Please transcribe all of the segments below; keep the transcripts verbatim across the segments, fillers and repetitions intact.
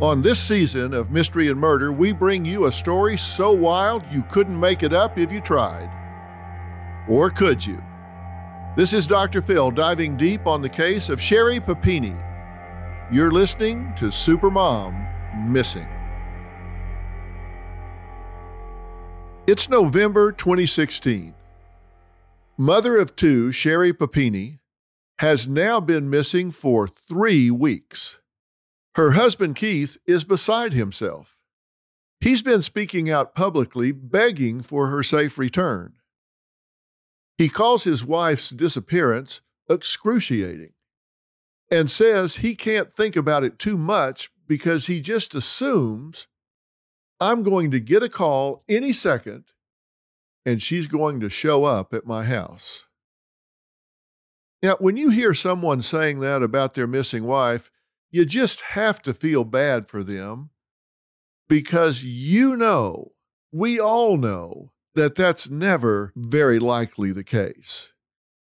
On this season of Mystery and Murder, we bring you a story so wild you couldn't make it up if you tried. Or could you? This is Doctor Phil diving deep on the case of Sherri Papini. You're listening to Supermom Missing. It's November twenty sixteen. Mother of two, Sherri Papini, has now been missing for three weeks. Her husband, Keith, is beside himself. He's been speaking out publicly, begging for her safe return. He calls his wife's disappearance excruciating and says he can't think about it too much because he just assumes I'm going to get a call any second, and she's going to show up at my house. Now, when you hear someone saying that about their missing wife, you just have to feel bad for them because you know, we all know, that that's never very likely the case.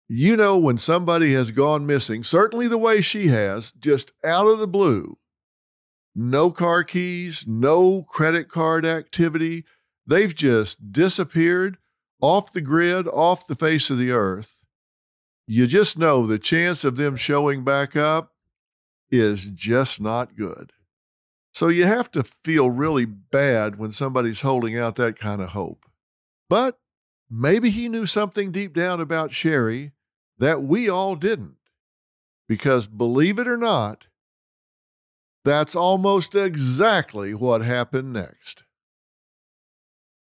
You know when somebody has gone missing, certainly the way she has, just out of the blue, no car keys, no credit card activity. They've just disappeared off the grid, off the face of the earth. You just know the chance of them showing back up is just not good. So you have to feel really bad when somebody's holding out that kind of hope. But maybe he knew something deep down about Sherri that we all didn't. Because believe it or not, that's almost exactly what happened next.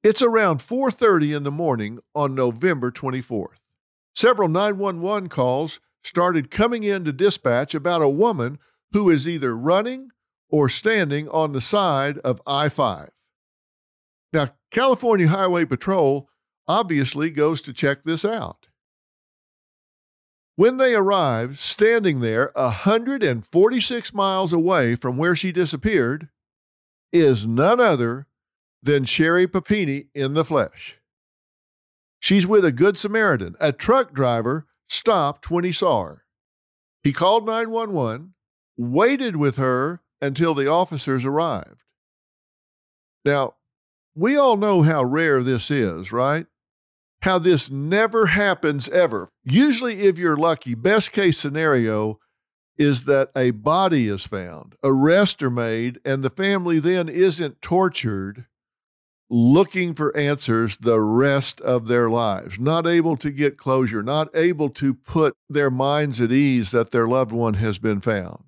It's around four thirty in the morning on November twenty-fourth. Several nine one one calls started coming in to dispatch about a woman who is either running or standing on the side of I five. Now, California Highway Patrol obviously goes to check this out. When they arrive, standing there one hundred forty-six miles away from where she disappeared, is none other than Sherri Papini in the flesh. She's with a Good Samaritan, a truck driver, stopped when he saw her. He called nine one one, waited with her until the officers arrived. Now, we all know how rare this is, right? How this never happens ever. Usually, if you're lucky, best case scenario is that a body is found, arrests are made, and the family then isn't tortured looking for answers the rest of their lives, not able to get closure, not able to put their minds at ease that their loved one has been found.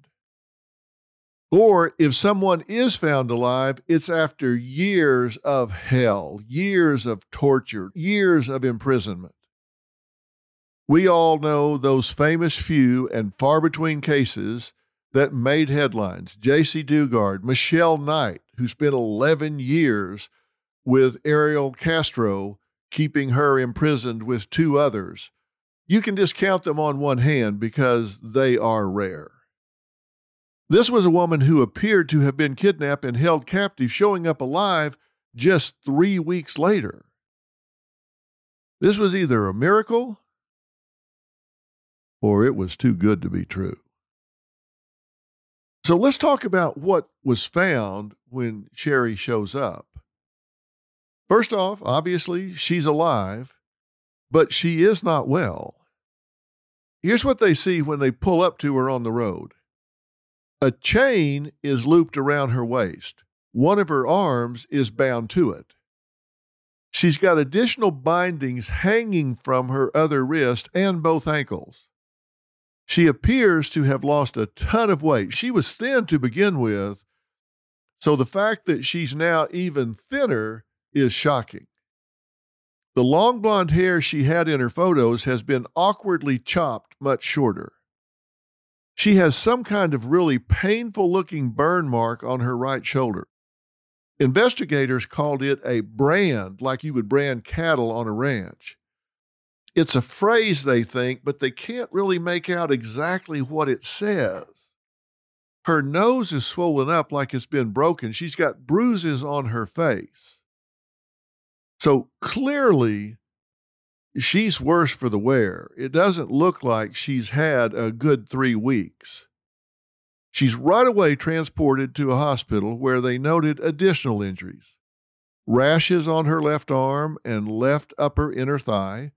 Or if someone is found alive, it's after years of hell, years of torture, years of imprisonment. We all know those famous few and far between cases that made headlines. J C. Dugard, Michelle Knight, who spent eleven years with Ariel Castro, keeping her imprisoned with two others. You can just count them on one hand because they are rare. This was a woman who appeared to have been kidnapped and held captive, showing up alive just three weeks later. This was either a miracle or it was too good to be true. So let's talk about what was found when Sherri shows up. First off, obviously, she's alive, but she is not well. Here's what they see when they pull up to her on the road. A chain is looped around her waist. One of her arms is bound to it. She's got additional bindings hanging from her other wrist and both ankles. She appears to have lost a ton of weight. She was thin to begin with, so the fact that she's now even thinner is shocking. The long blonde hair she had in her photos has been awkwardly chopped much shorter. She has some kind of really painful-looking burn mark on her right shoulder. Investigators called it a brand, like you would brand cattle on a ranch. It's a phrase, they think, but they can't really make out exactly what it says. Her nose is swollen up like it's been broken. She's got bruises on her face. So clearly, she's worse for the wear. It doesn't look like she's had a good three weeks. She's right away transported to a hospital where they noted additional injuries: rashes on her left arm and left upper inner thigh,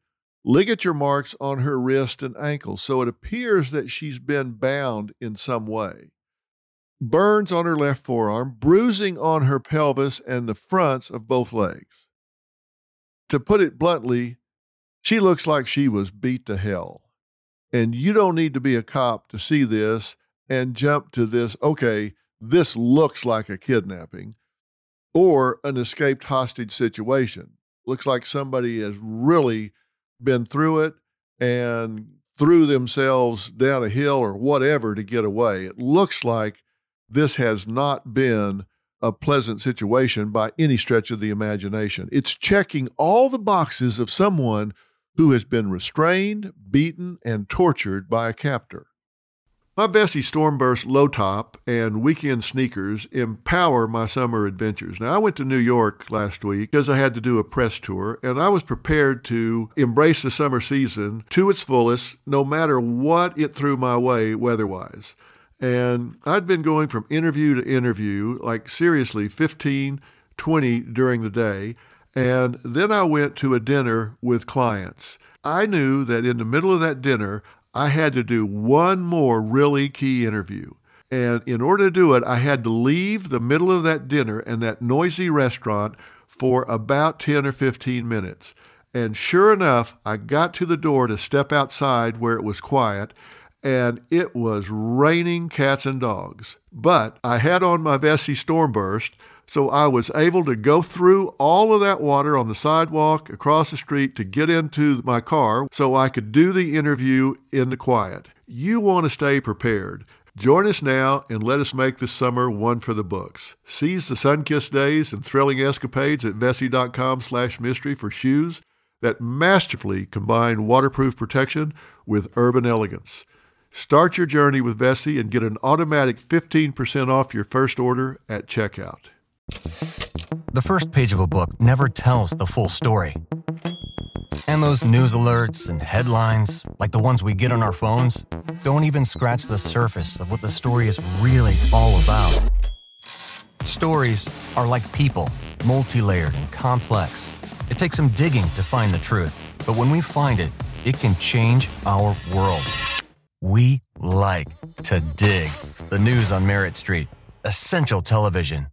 ligature marks on her wrist and ankle, so it appears that she's been bound in some way, burns on her left forearm, bruising on her pelvis and the fronts of both legs. To put it bluntly, she looks like she was beat to hell. And you don't need to be a cop to see this and jump to this, okay, this looks like a kidnapping or an escaped hostage situation. Looks like somebody has really been through it and threw themselves down a hill or whatever to get away. It looks like this has not been a pleasant situation by any stretch of the imagination. It's checking all the boxes of someone who has been restrained, beaten, and tortured by a captor. My Vessi Stormburst low top and weekend sneakers empower my summer adventures. Now, I went to New York last week because I had to do a press tour, and I was prepared to embrace the summer season to its fullest, no matter what it threw my way weather-wise. And I'd been going from interview to interview, like seriously fifteen, twenty during the day. And then I went to a dinner with clients. I knew that in the middle of that dinner, I had to do one more really key interview. And in order to do it, I had to leave the middle of that dinner and that noisy restaurant for about ten or fifteen minutes. And sure enough, I got to the door to step outside where it was quiet, and it was raining cats and dogs. But I had on my Vessi Stormburst, so I was able to go through all of that water on the sidewalk, across the street, to get into my car so I could do the interview in the quiet. You want to stay prepared. Join us now and let us make this summer one for the books. Seize the sun-kissed days and thrilling escapades at vessi.com slash mystery for shoes that masterfully combine waterproof protection with urban elegance. Start your journey with Vessi and get an automatic fifteen percent off your first order at checkout. The first page of a book never tells the full story. And those news alerts and headlines, like the ones we get on our phones, don't even scratch the surface of what the story is really all about. Stories are like people, multi-layered and complex. It takes some digging to find the truth, but when we find it, it can change our world. We like to dig. The news on Merritt Street. Essential television.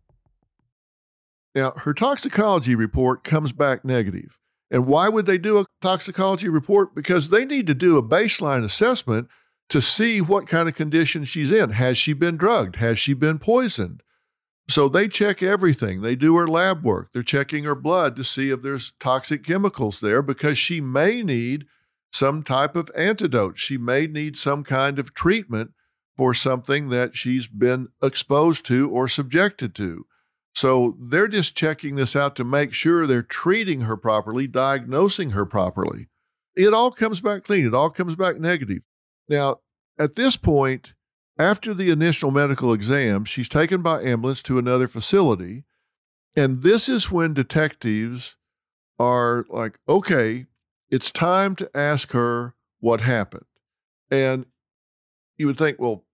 Now, her toxicology report comes back negative. And why would they do a toxicology report? Because they need to do a baseline assessment to see what kind of condition she's in. Has she been drugged? Has she been poisoned? So they check everything. They do her lab work. They're checking her blood to see if there's toxic chemicals there, because she may need some type of antidote. She may need some kind of treatment for something that she's been exposed to or subjected to. So they're just checking this out to make sure they're treating her properly, diagnosing her properly. It all comes back clean. It all comes back negative. Now, at this point, after the initial medical exam, she's taken by ambulance to another facility. And this is when detectives are like, okay, it's time to ask her what happened. And you would think, well,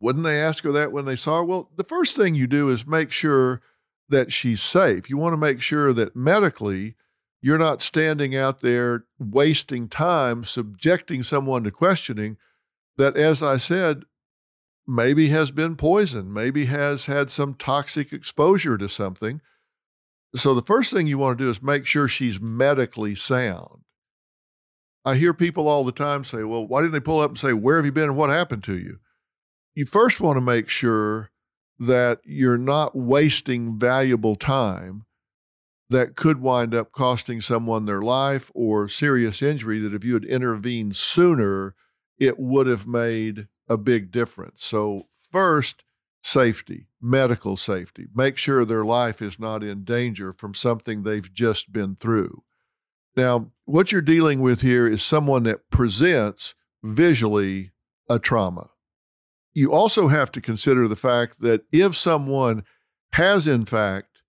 wouldn't they ask her that when they saw her? Well, the first thing you do is make sure that she's safe. You want to make sure that medically you're not standing out there wasting time, subjecting someone to questioning that, as I said, maybe has been poisoned, maybe has had some toxic exposure to something. So the first thing you want to do is make sure she's medically sound. I hear people all the time say, well, why didn't they pull up and say, where have you been and what happened to you? You first want to make sure that you're not wasting valuable time that could wind up costing someone their life or serious injury that if you had intervened sooner, it would have made a big difference. So first, safety, medical safety. Make sure their life is not in danger from something they've just been through. Now, what you're dealing with here is someone that presents visually a trauma. You also have to consider the fact that if someone has, in fact,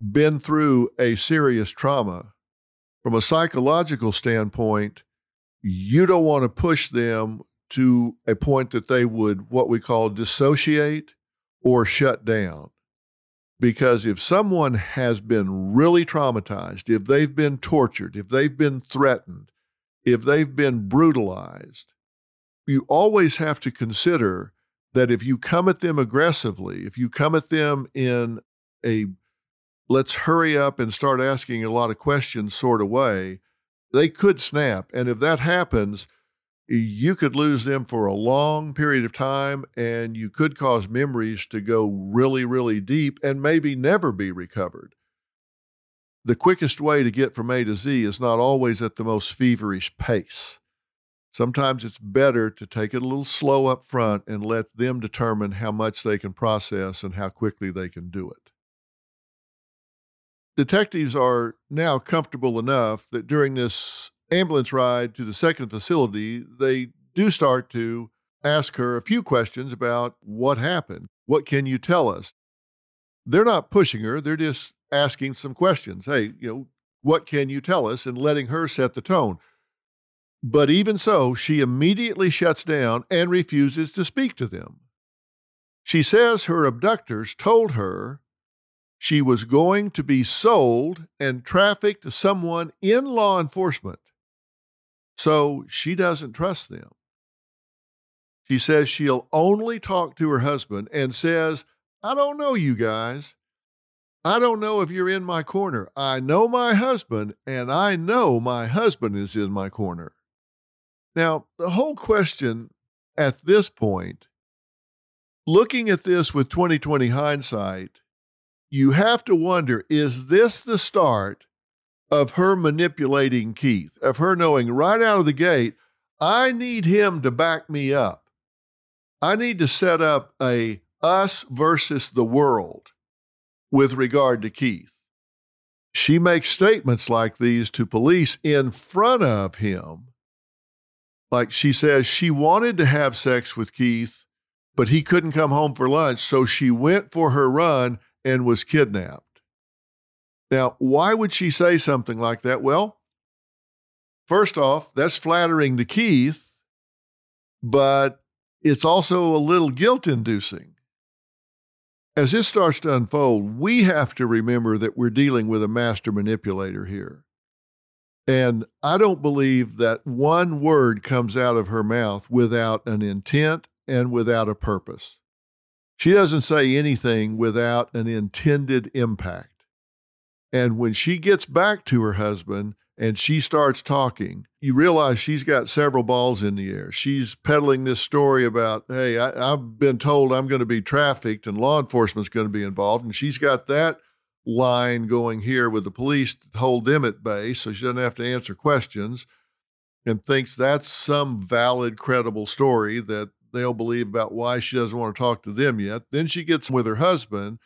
been through a serious trauma, from a psychological standpoint, you don't want to push them to a point that they would what we call dissociate or shut down. Because if someone has been really traumatized, if they've been tortured, if they've been threatened, if they've been brutalized, you always have to consider that if you come at them aggressively, if you come at them in a let's hurry up and start asking a lot of questions sort of way, they could snap. And if that happens, you could lose them for a long period of time, and you could cause memories to go really, really deep and maybe never be recovered. The quickest way to get from A to Z is not always at the most feverish pace. Sometimes it's better to take it a little slow up front and let them determine how much they can process and how quickly they can do it. Detectives are now comfortable enough that during this ambulance ride to the second facility, they do start to ask her a few questions about what happened. What can you tell us? They're not pushing her. They're just asking some questions. Hey, you know, what can you tell us? And letting her set the tone. But even so, she immediately shuts down and refuses to speak to them. She says her abductors told her she was going to be sold and trafficked to someone in law enforcement. So she doesn't trust them. She says she'll only talk to her husband and says, I don't know you guys. I don't know if you're in my corner. I know my husband, and I know my husband is in my corner. Now, the whole question at this point, looking at this with twenty twenty hindsight, you have to wonder, is this the start of her manipulating Keith, of her knowing right out of the gate, I need him to back me up. I need to set up a us versus the world with regard to Keith. She makes statements like these to police in front of him. Like she says, she wanted to have sex with Keith, but he couldn't come home for lunch, so she went for her run and was kidnapped. Now, why would she say something like that? Well, first off, that's flattering to Keith, but it's also a little guilt-inducing. As this starts to unfold, we have to remember that we're dealing with a master manipulator here. And I don't believe that one word comes out of her mouth without an intent and without a purpose. She doesn't say anything without an intended impact. And when she gets back to her husband and she starts talking, you realize she's got several balls in the air. She's peddling this story about, hey, I, I've been told I'm going to be trafficked and law enforcement's going to be involved. And she's got that line going here with the police to hold them at bay so she doesn't have to answer questions, and thinks that's some valid, credible story that they'll believe about why she doesn't want to talk to them yet. Then she gets with her husband,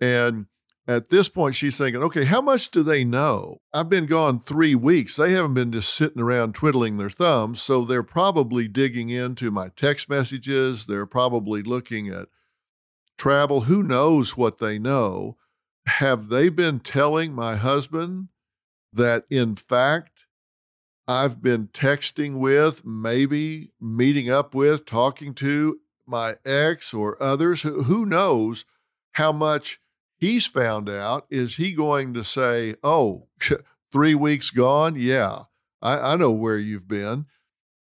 and at this point she's thinking, okay, how much do they know? I've been gone three weeks. They haven't been just sitting around twiddling their thumbs, so they're probably digging into my text messages. They're probably looking at travel. Who knows what they know? Have they been telling my husband that, in fact, I've been texting with, maybe meeting up with, talking to my ex or others? Who knows how much he's found out? Is he going to say, oh, three weeks gone? Yeah, I, I know where you've been.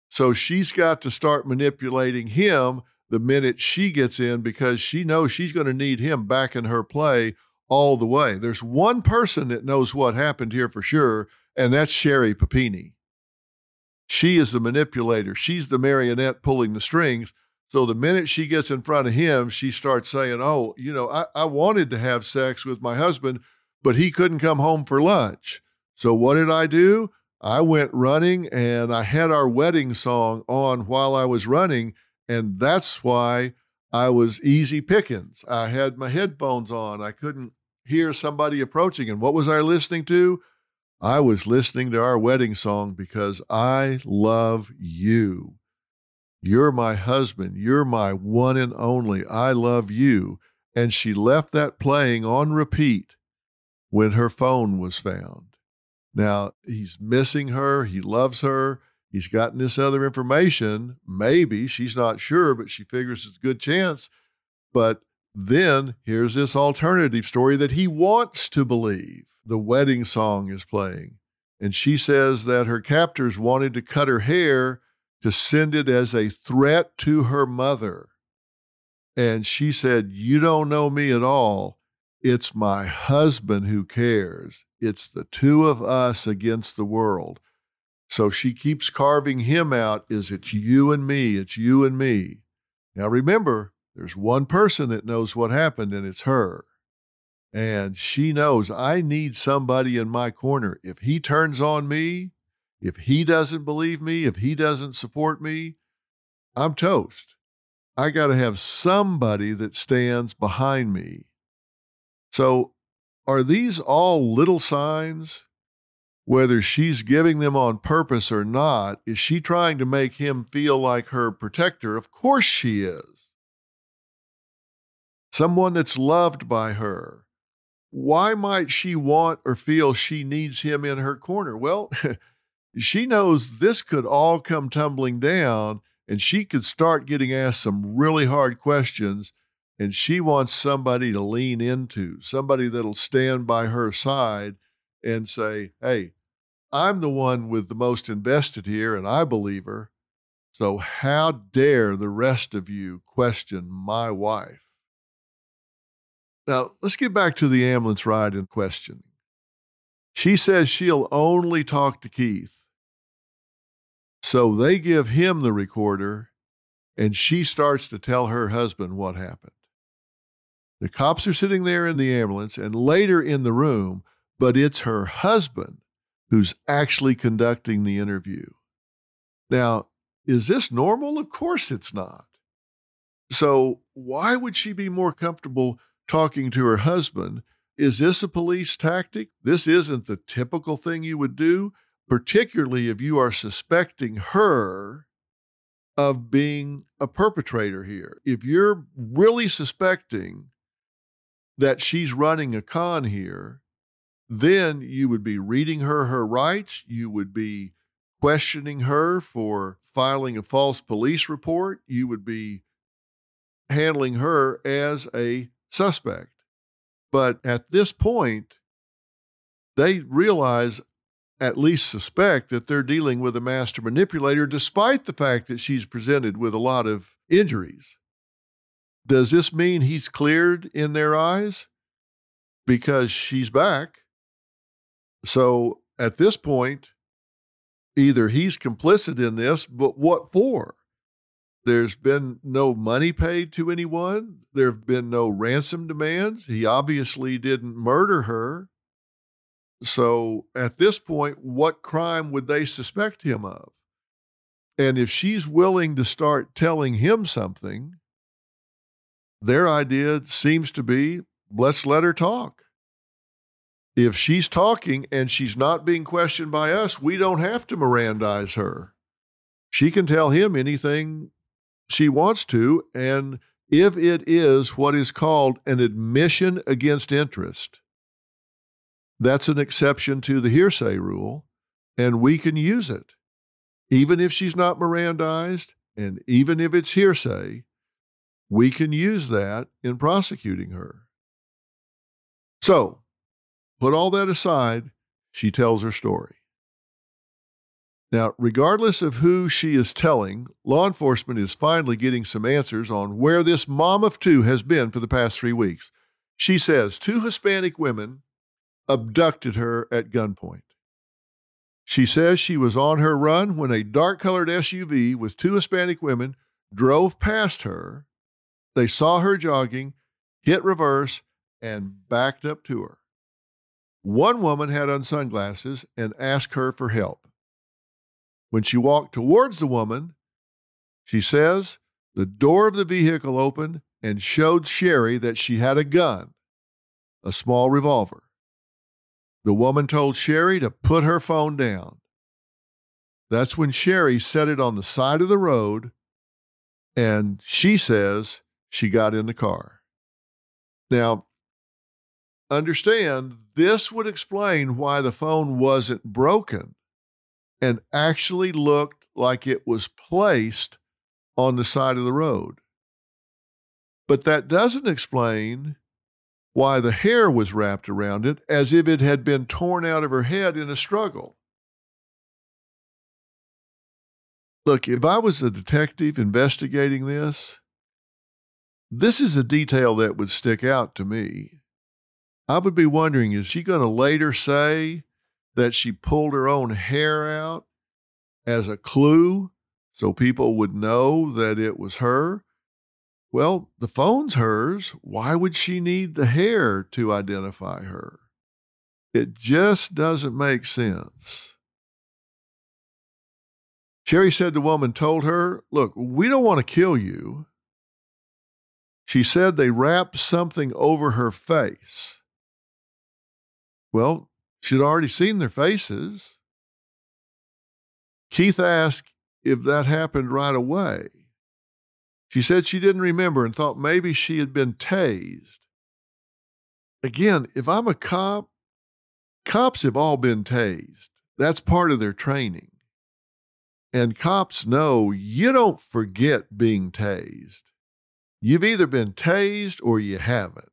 So she's got to start manipulating him the minute she gets in, because she knows she's going to need him back in her play all the way. There's one person that knows what happened here for sure, and that's Sherri Papini. She is the manipulator. She's the marionette pulling the strings. So the minute she gets in front of him, she starts saying, oh, you know, I, I wanted to have sex with my husband, but he couldn't come home for lunch. So what did I do? I went running, and I had our wedding song on while I was running, and that's why I was easy pickings. I had my headphones on. I couldn't hear somebody approaching. And what was I listening to? I was listening to our wedding song because I love you. You're my husband. You're my one and only. I love you. And she left that playing on repeat when her phone was found. Now, he's missing her. He loves her. he's gotten this other information. Maybe she's not sure, but she figures it's a good chance. But then here's this alternative story that he wants to believe. The wedding song is playing, and she says that her captors wanted to cut her hair to send it as a threat to her mother. And she said, "You don't know me at all. It's my husband who cares. It's the two of us against the world." So she keeps carving him out as it's you and me, it's you and me. Now remember, there's one person that knows what happened, and it's her. And she knows, I need somebody in my corner. If he turns on me, if he doesn't believe me, if he doesn't support me, I'm toast. I got to have somebody that stands behind me. So are these all little signs? Whether she's giving them on purpose or not, is she trying to make him feel like her protector? Of course she is. Someone that's loved by her. Why might she want or feel she needs him in her corner? Well, she knows this could all come tumbling down, and she could start getting asked some really hard questions, and she wants somebody to lean into, somebody that'll stand by her side and say, hey, I'm the one with the most invested here, and I believe her, so how dare the rest of you question my wife? Now, let's get back to the ambulance ride and questioning. She says she'll only talk to Keith. So they give him the recorder, and she starts to tell her husband what happened. The cops are sitting there in the ambulance and later in the room, but it's her husband who's actually conducting the interview. Now, is this normal? Of course it's not. So why would she be more comfortable talking to her husband? Is this a police tactic? This isn't the typical thing you would do, particularly if you are suspecting her of being a perpetrator here. If you're really suspecting that she's running a con here, then you would be reading her her rights. You would be questioning her for filing a false police report. You would be handling her as a suspect. But at this point, they realize, at least suspect, that they're dealing with a master manipulator, despite the fact that she's presented with a lot of injuries. Does this mean he's cleared in their eyes? Because she's back. So at this point, either he's complicit in this, but what for? There's been no money paid to anyone. There have been no ransom demands. He obviously didn't murder her. So at this point, what crime would they suspect him of? And if she's willing to start telling him something, their idea seems to be, let's let her talk. If she's talking and she's not being questioned by us, we don't have to Mirandize her. She can tell him anything she wants to, and if it is what is called an admission against interest, that's an exception to the hearsay rule, and we can use it. Even if she's not Mirandized, and even if it's hearsay, we can use that in prosecuting her. So, put all that aside, she tells her story. Now, regardless of who she is telling, law enforcement is finally getting some answers on where this mom of two has been for the past three weeks. She says two Hispanic women abducted her at gunpoint. She says she was on her run when a dark-colored S U V with two Hispanic women drove past her. They saw her jogging, hit reverse, and backed up to her. One woman had on sunglasses and asked her for help. When she walked towards the woman, she says the door of the vehicle opened and showed Sherri that she had a gun, a small revolver. The woman told Sherri to put her phone down. That's when Sherri set it on the side of the road, and she says she got in the car. Now, understand, this would explain why the phone wasn't broken and actually looked like it was placed on the side of the road. But that doesn't explain why the hair was wrapped around it as if it had been torn out of her head in a struggle. Look, if I was a detective investigating this, this is a detail that would stick out to me. I would be wondering, is she going to later say that she pulled her own hair out as a clue so people would know that it was her? Well, the phone's hers. Why would she need the hair to identify her? It just doesn't make sense. Sherri said the woman told her, "Look, we don't want to kill you." She said they wrapped something over her face. Well, she'd already seen their faces. Keith asked if that happened right away. She said she didn't remember and thought maybe she had been tased. Again, if I'm a cop, cops have all been tased. That's part of their training. And cops know you don't forget being tased. You've either been tased or you haven't.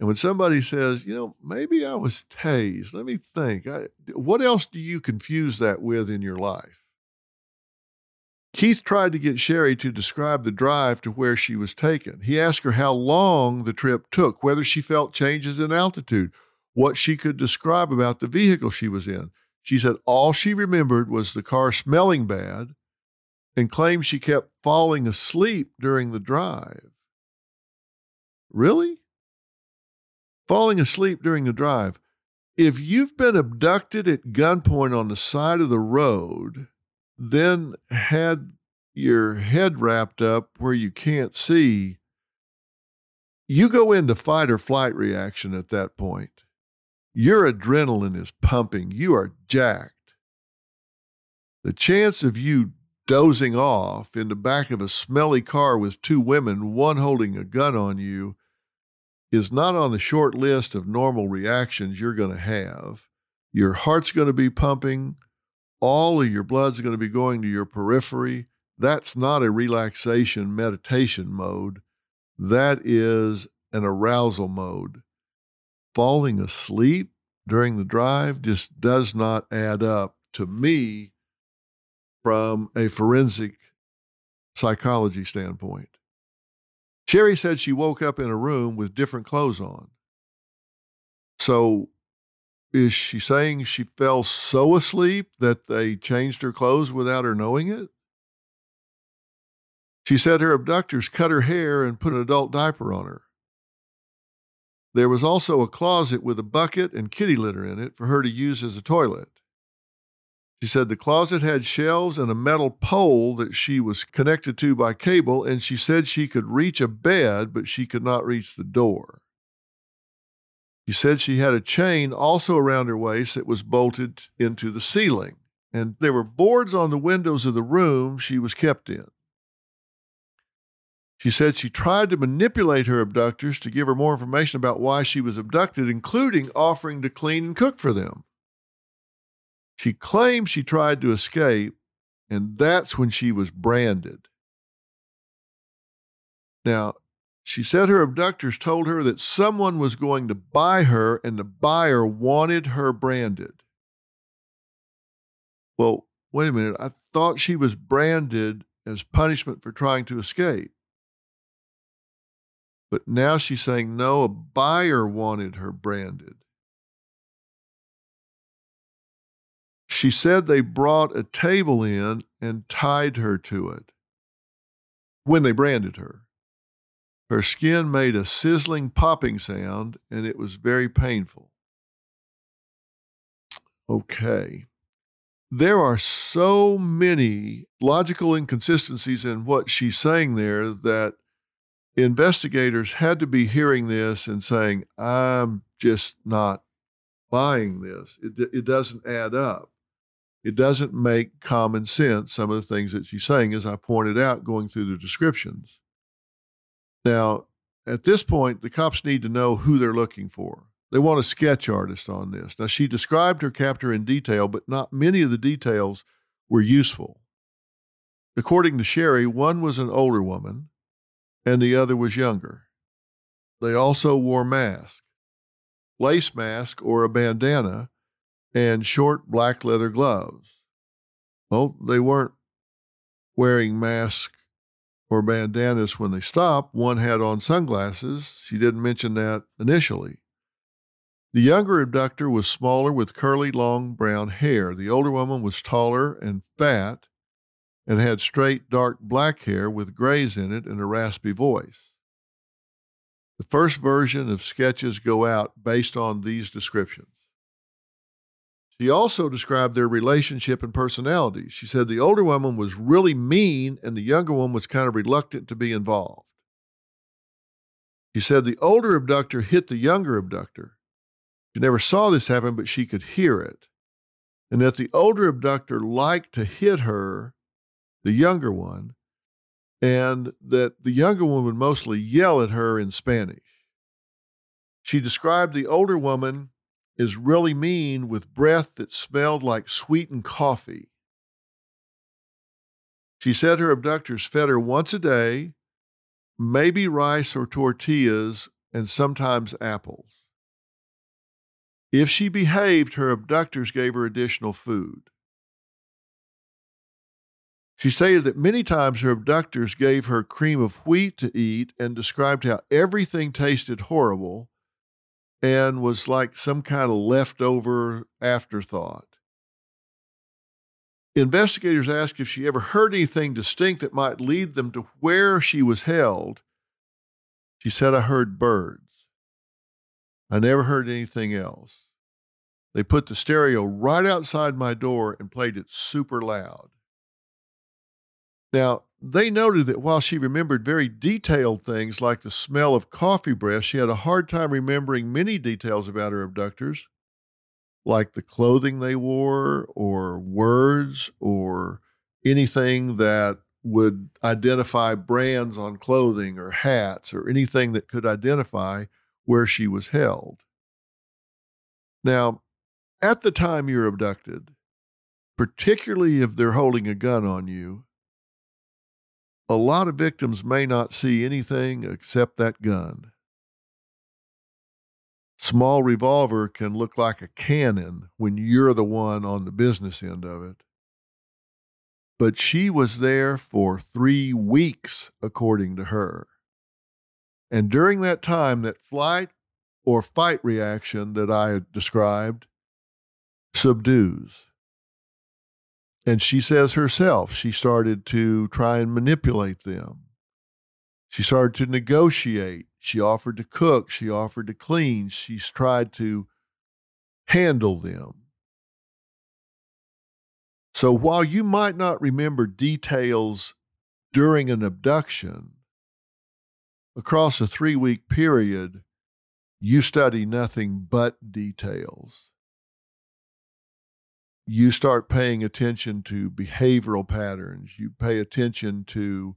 And when somebody says, you know, maybe I was tased, let me think. I, what else do you confuse that with in your life? Keith tried to get Sherri to describe the drive to where she was taken. He asked her how long the trip took, whether she felt changes in altitude, what she could describe about the vehicle she was in. She said all she remembered was the car smelling bad, and claimed she kept falling asleep during the drive. Really? Falling asleep during the drive. If you've been abducted at gunpoint on the side of the road, then had your head wrapped up where you can't see, you go into fight or flight reaction at that point. Your adrenaline is pumping. You are jacked. The chance of you dozing off in the back of a smelly car with two women, one holding a gun on you, is not on the short list of normal reactions you're going to have. Your heart's going to be pumping. All of your blood's going to be going to your periphery. That's not a relaxation meditation mode. That is an arousal mode. Falling asleep during the drive just does not add up to me from a forensic psychology standpoint. Sherri said she woke up in a room with different clothes on. So is she saying she fell so asleep that they changed her clothes without her knowing it? She said her abductors cut her hair and put an adult diaper on her. There was also a closet with a bucket and kitty litter in it for her to use as a toilet. She said the closet had shelves and a metal pole that she was connected to by cable, and she said she could reach a bed, but she could not reach the door. She said she had a chain also around her waist that was bolted into the ceiling, and there were boards on the windows of the room she was kept in. She said she tried to manipulate her abductors to give her more information about why she was abducted, including offering to clean and cook for them. She claimed she tried to escape, and that's when she was branded. Now, she said her abductors told her that someone was going to buy her, and the buyer wanted her branded. Well, wait a minute. I thought she was branded as punishment for trying to escape. But now she's saying, no, a buyer wanted her branded. She said they brought a table in and tied her to it when they branded her. Her skin made a sizzling popping sound, and it was very painful. Okay. There are so many logical inconsistencies in what she's saying there that investigators had to be hearing this and saying, I'm just not buying this. It, it doesn't add up. It doesn't make common sense, some of the things that she's saying, as I pointed out, going through the descriptions. Now, at this point, the cops need to know who they're looking for. They want a sketch artist on this. Now, she described her captor in detail, but not many of the details were useful. According to Sherri, one was an older woman and the other was younger. They also wore masks, lace mask or a bandana, and short black leather gloves. Well, they weren't wearing masks or bandanas when they stopped. One had on sunglasses. She didn't mention that initially. The younger abductor was smaller with curly, long brown hair. The older woman was taller and fat and had straight, dark black hair with grays in it and a raspy voice. The first version of sketches go out based on these descriptions. She also described their relationship and personalities. She said the older woman was really mean and the younger one was kind of reluctant to be involved. She said the older abductor hit the younger abductor. She never saw this happen, but she could hear it, and that the older abductor liked to hit her, the younger one, and that the younger one would mostly yell at her in Spanish. She described the older woman as really mean with breath that smelled like sweetened coffee. She said her abductors fed her once a day, maybe rice or tortillas, and sometimes apples. If she behaved, her abductors gave her additional food. She stated that many times her abductors gave her cream of wheat to eat and described how everything tasted horrible and was like some kind of leftover afterthought. Investigators asked if she ever heard anything distinct that might lead them to where she was held. She said, "I heard birds. I never heard anything else. They put the stereo right outside my door and played it super loud." Now, they noted that while she remembered very detailed things like the smell of coffee breath, she had a hard time remembering many details about her abductors, like the clothing they wore or words or anything that would identify brands on clothing or hats or anything that could identify where she was held. Now, at the time you're abducted, particularly if they're holding a gun on you, a lot of victims may not see anything except that gun. Small revolver can look like a cannon when you're the one on the business end of it. But she was there for three weeks, according to her. And during that time, that flight or fight reaction that I described subdues. And she says herself, she started to try and manipulate them. She started to negotiate. She offered to cook. She offered to clean. She's tried to handle them. So while you might not remember details during an abduction, across a three-week period, you study nothing but details. You start paying attention to behavioral patterns. You pay attention to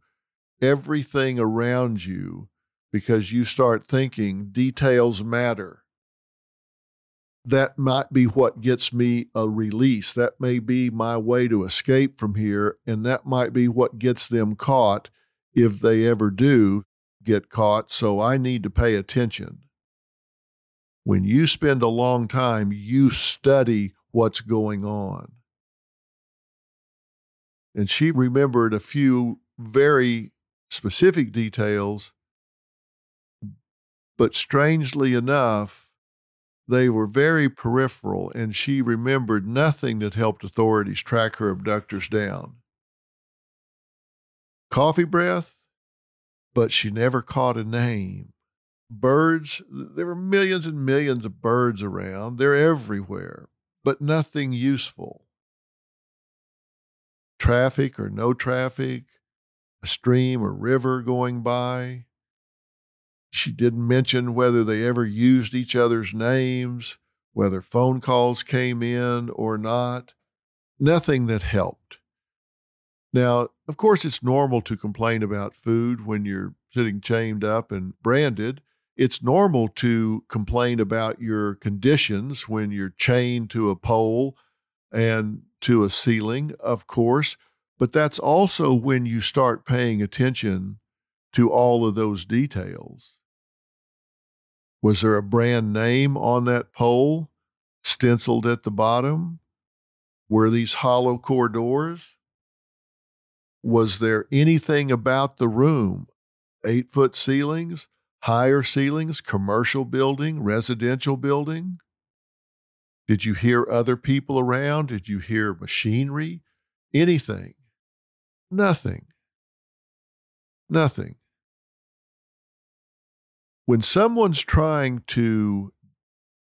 everything around you because you start thinking details matter. That might be what gets me a release. That may be my way to escape from here, and that might be what gets them caught if they ever do get caught, so I need to pay attention. When you spend a long time, you study what's going on. And she remembered a few very specific details, but strangely enough, they were very peripheral, and she remembered nothing that helped authorities track her abductors down. Coffee breath, but she never caught a name. Birds, there were millions and millions of birds around. They're everywhere, but nothing useful. Traffic or no traffic, a stream or river going by. She didn't mention whether they ever used each other's names, whether phone calls came in or not. Nothing that helped. Now, of course, it's normal to complain about food when you're sitting chained up and branded. It's normal to complain about your conditions when you're chained to a pole and to a ceiling, of course, But that's also when you start paying attention to all of those details. Was there a brand name on that pole stenciled at the bottom? Were these hollow core doors? Was there anything about the room? Eight-foot ceilings, higher ceilings, commercial building, residential building? Did you hear other people around? Did you hear machinery? Anything? Nothing. Nothing. When someone's trying to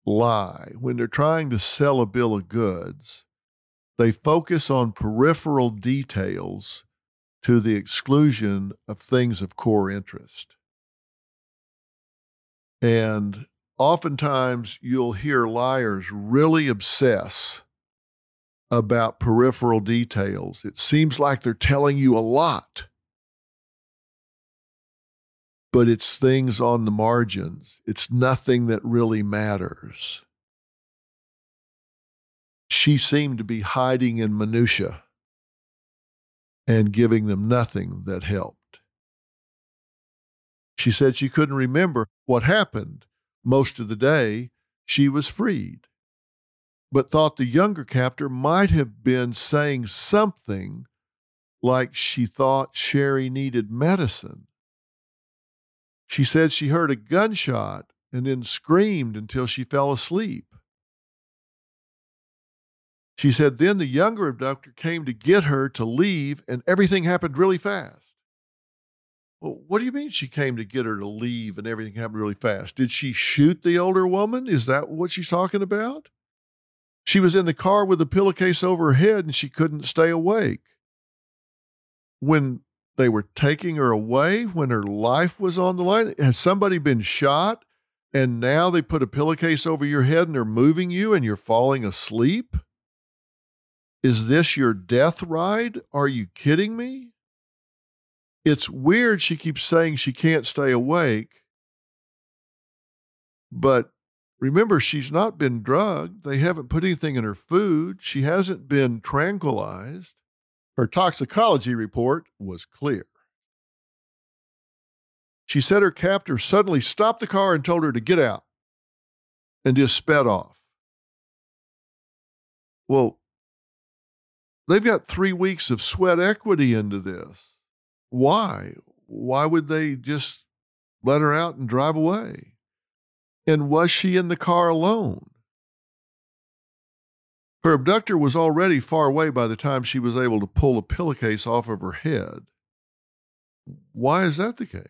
lie, when they're trying to sell a bill of goods, they focus on peripheral details to the exclusion of things of core interest. And oftentimes you'll hear liars really obsess about peripheral details. It seems like they're telling you a lot, but it's things on the margins. It's nothing that really matters. She seemed to be hiding in minutiae and giving them nothing that helped. She said she couldn't remember what happened most of the day. She was freed, but thought the younger captor might have been saying something like she thought Sherri needed medicine. She said she heard a gunshot and then screamed until she fell asleep. She said then the younger abductor came to get her to leave, and everything happened really fast. Well, what do you mean she came to get her to leave and everything happened really fast? Did she shoot the older woman? Is that what she's talking about? She was in the car with a pillowcase over her head and she couldn't stay awake. When they were taking her away, when her life was on the line, has somebody been shot and now they put a pillowcase over your head and they're moving you and you're falling asleep? Is this your death ride? Are you kidding me? It's weird she keeps saying she can't stay awake, but remember, she's not been drugged. They haven't put anything in her food. She hasn't been tranquilized. Her toxicology report was clear. She said her captor suddenly stopped the car and told her to get out and just sped off. Well, they've got three weeks of sweat equity into this. Why? Why would they just let her out and drive away? And was she in the car alone? Her abductor was already far away by the time she was able to pull a pillowcase off of her head. Why is that the case?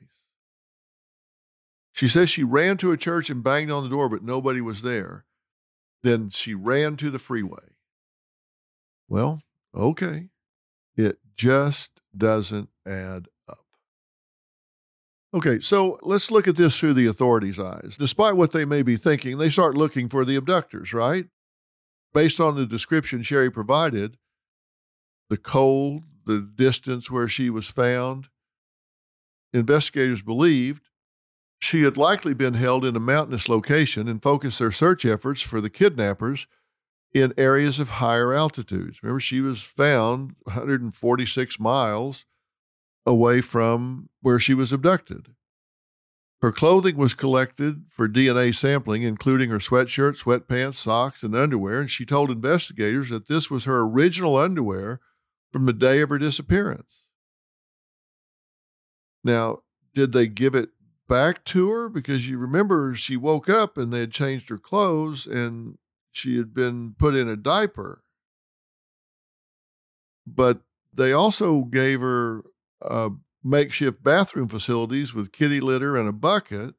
She says she ran to a church and banged on the door, but nobody was there. Then she ran to the freeway. Well, okay. It just doesn't add up. Okay, so let's look at this through the authorities' eyes. Despite what they may be thinking, they start looking for the abductors, right? Based on the description Sherri provided, the cold, the distance where she was found, investigators believed she had likely been held in a mountainous location and focused their search efforts for the kidnappers in areas of higher altitudes. Remember, she was found one hundred forty-six miles away from where she was abducted. Her clothing was collected for D N A sampling, including her sweatshirt, sweatpants, socks, and underwear, and she told investigators that this was her original underwear from the day of her disappearance. Now, did they give it back to her? Because you remember she woke up and they had changed her clothes and she had been put in a diaper. But they also gave her Uh, makeshift bathroom facilities with kitty litter and a bucket.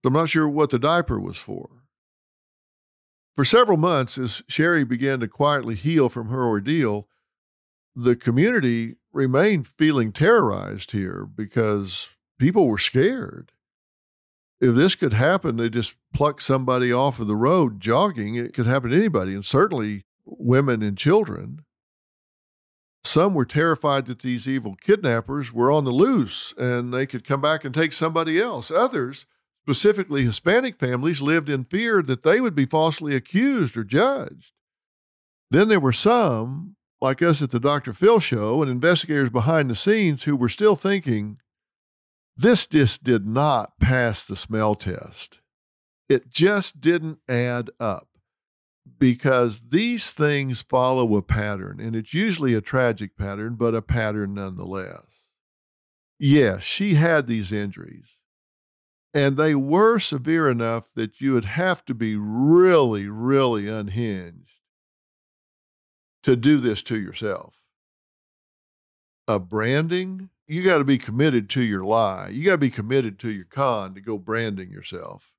So I'm not sure what the diaper was for. For several months, as Sherri began to quietly heal from her ordeal, the community remained feeling terrorized here because people were scared. If this could happen, they just pluck somebody off of the road jogging. It could happen to anybody, and certainly women and children. Some were terrified that these evil kidnappers were on the loose and they could come back and take somebody else. Others, specifically Hispanic families, lived in fear that they would be falsely accused or judged. Then there were some like us at the Doctor Phil show and investigators behind the scenes who were still thinking, this disc did not pass the smell test. It just didn't add up because these things follow a pattern, and it's usually a tragic pattern, but a pattern nonetheless. Yes, she had these injuries, and they were severe enough that you would have to be really, really unhinged to do this to yourself. A branding, you got to be committed to your lie. You got to be committed to your con to go branding yourself.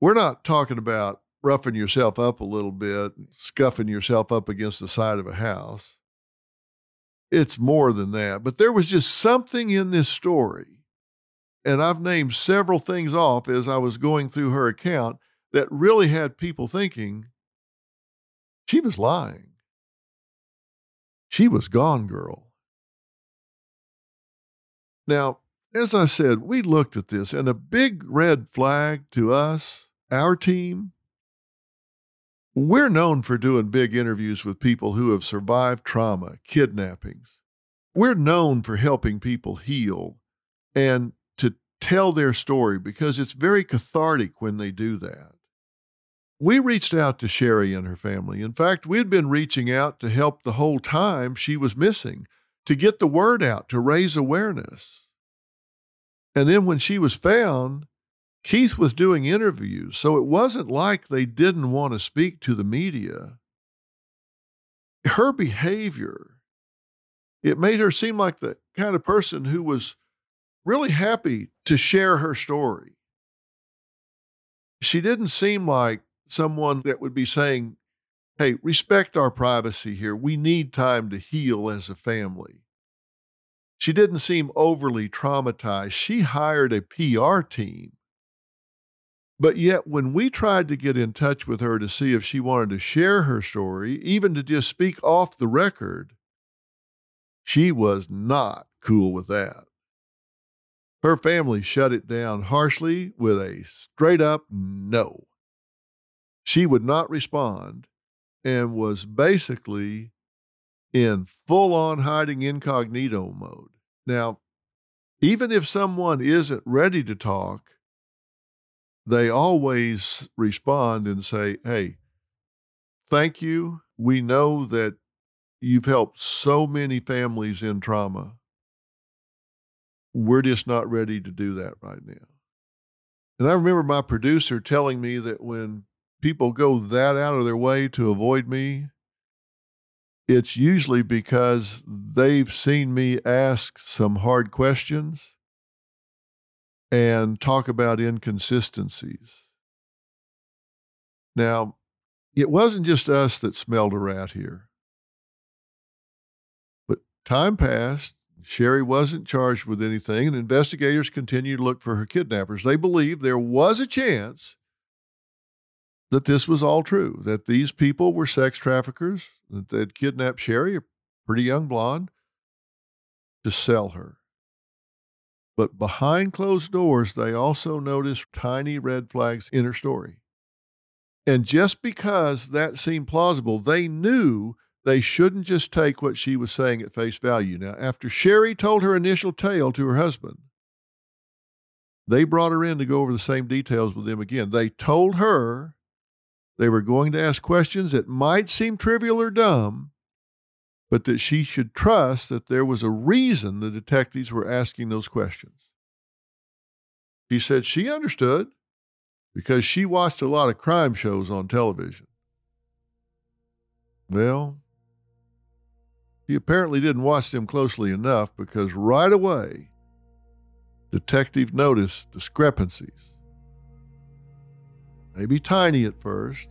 We're not talking about roughing yourself up a little bit, scuffing yourself up against the side of a house. It's more than that. But there was just something in this story, and I've named several things off as I was going through her account, that really had people thinking she was lying. She was gone, girl. Now, as I said, we looked at this, and a big red flag to us, our team, we're known for doing big interviews with people who have survived trauma, kidnappings. We're known for helping people heal and to tell their story because it's very cathartic when they do that. We reached out to Sherri and her family. In fact, we'd been reaching out to help the whole time she was missing, to get the word out, to raise awareness. And then when she was found, Keith was doing interviews, so it wasn't like they didn't want to speak to the media. Her behavior, it made her seem like the kind of person who was really happy to share her story. She didn't seem like someone that would be saying, hey, respect our privacy here. We need time to heal as a family. She didn't seem overly traumatized. She hired a P R team. But yet, when we tried to get in touch with her to see if she wanted to share her story, even to just speak off the record, she was not cool with that. Her family shut it down harshly with a straight-up no. She would not respond and was basically in full-on hiding incognito mode. Now, even if someone isn't ready to talk, they always respond and say, hey, thank you. We know that you've helped so many families in trauma. We're just not ready to do that right now. And I remember my producer telling me that when people go that out of their way to avoid me, it's usually because they've seen me ask some hard questions and talk about inconsistencies. Now, it wasn't just us that smelled a rat here. But time passed. Sherri wasn't charged with anything, and investigators continued to look for her kidnappers. They believed there was a chance that this was all true, that these people were sex traffickers, that they'd kidnapped Sherri, a pretty young blonde, to sell her. But behind closed doors, they also noticed tiny red flags in her story. And just because that seemed plausible, they knew they shouldn't just take what she was saying at face value. Now, after Sherri told her initial tale to her husband, they brought her in to go over the same details with them again. They told her they were going to ask questions that might seem trivial or dumb, but that she should trust that there was a reason the detectives were asking those questions. She said she understood because she watched a lot of crime shows on television. Well, she apparently didn't watch them closely enough, because right away, detective noticed discrepancies. Maybe tiny at first,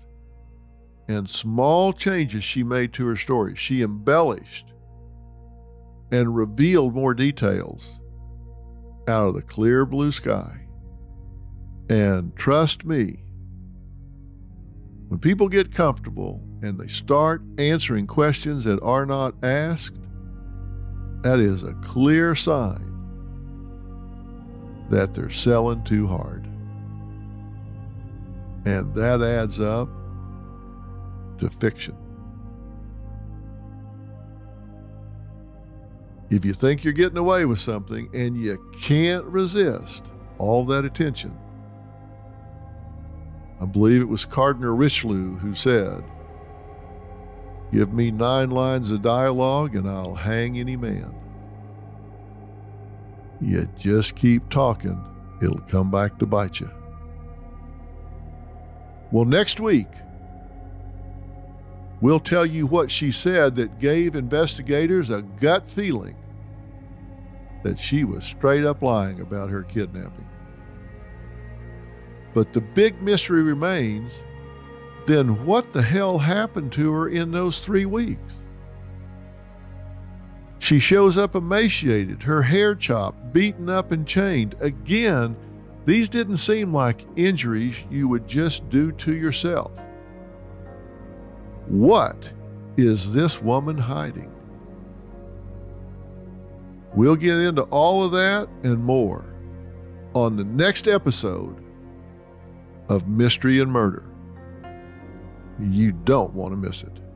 and small changes she made to her story. She embellished and revealed more details out of the clear blue sky. And trust me, when people get comfortable and they start answering questions that are not asked, that is a clear sign that they're selling too hard. And that adds up to fiction. If you think you're getting away with something and you can't resist all that attention, I believe it was Cardinal Richelieu who said, "Give me nine lines of dialogue and I'll hang any man." You just keep talking, it'll come back to bite you. Well, next week, we'll tell you what she said that gave investigators a gut feeling that she was straight up lying about her kidnapping. But the big mystery remains, then what the hell happened to her in those three weeks? She shows up emaciated, her hair chopped, beaten up and chained. Again, these didn't seem like injuries you would just do to yourself. What is this woman hiding? We'll get into all of that and more on the next episode of Mystery and Murder. You don't want to miss it.